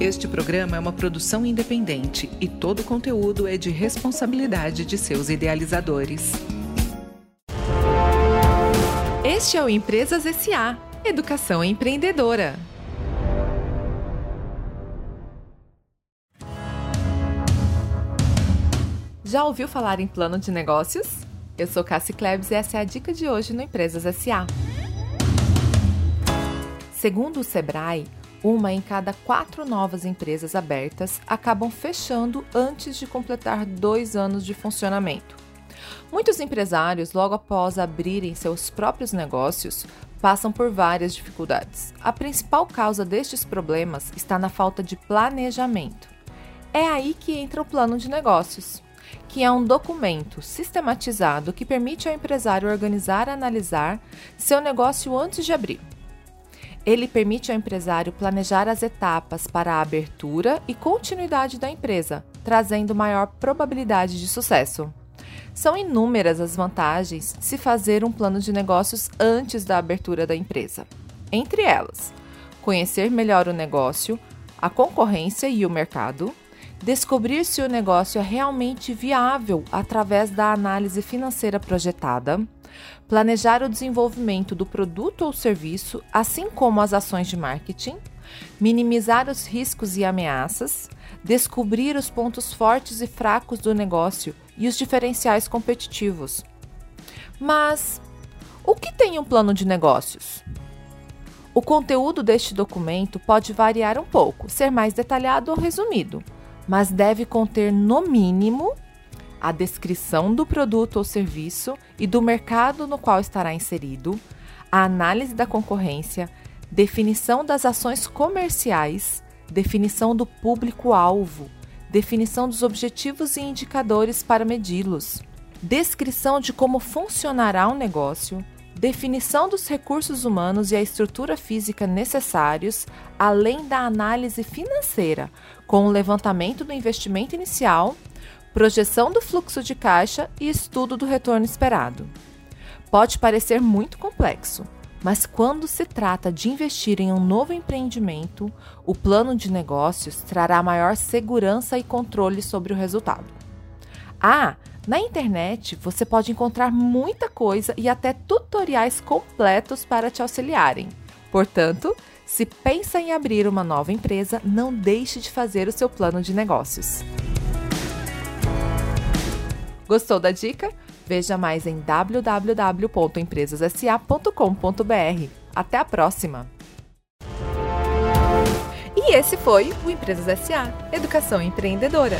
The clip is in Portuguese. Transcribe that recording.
Este programa é uma produção independente e todo o conteúdo é de responsabilidade de seus idealizadores. Este é o Empresas S.A., Educação Empreendedora. Já ouviu falar em plano de negócios? Eu sou Cassi Klebs e essa é a dica de hoje no Empresas S.A. Segundo o Sebrae, uma em cada 4 novas empresas abertas acabam fechando antes de completar 2 anos de funcionamento. Muitos empresários, logo após abrirem seus próprios negócios, passam por várias dificuldades. A principal causa destes problemas está na falta de planejamento. É aí que entra o plano de negócios, que é um documento sistematizado que permite ao empresário organizar e analisar seu negócio antes de abrir. Ele permite ao empresário planejar as etapas para a abertura e continuidade da empresa, trazendo maior probabilidade de sucesso. São inúmeras as vantagens de se fazer um plano de negócios antes da abertura da empresa. Entre elas, conhecer melhor o negócio, a concorrência e o mercado, descobrir se o negócio é realmente viável através da análise financeira projetada, planejar o desenvolvimento do produto ou serviço, assim como as ações de marketing, minimizar os riscos e ameaças, descobrir os pontos fortes e fracos do negócio e os diferenciais competitivos. Mas, o que tem um plano de negócios? O conteúdo deste documento pode variar um pouco, ser mais detalhado ou resumido, mas deve conter, no mínimo, a descrição do produto ou serviço e do mercado no qual estará inserido, a análise da concorrência, definição das ações comerciais, definição do público-alvo, definição dos objetivos e indicadores para medi-los, descrição de como funcionará o negócio, definição dos recursos humanos e a estrutura física necessários, além da análise financeira, com o levantamento do investimento inicial, projeção do fluxo de caixa e estudo do retorno esperado. Pode parecer muito complexo, mas quando se trata de investir em um novo empreendimento, o plano de negócios trará maior segurança e controle sobre o resultado. Na internet você pode encontrar muita coisa e até tutoriais completos para te auxiliarem. Portanto, se pensa em abrir uma nova empresa, não deixe de fazer o seu plano de negócios. Gostou da dica? Veja mais em www.empresassa.com.br. Até a próxima! E esse foi o Empresas S.A. Educação Empreendedora.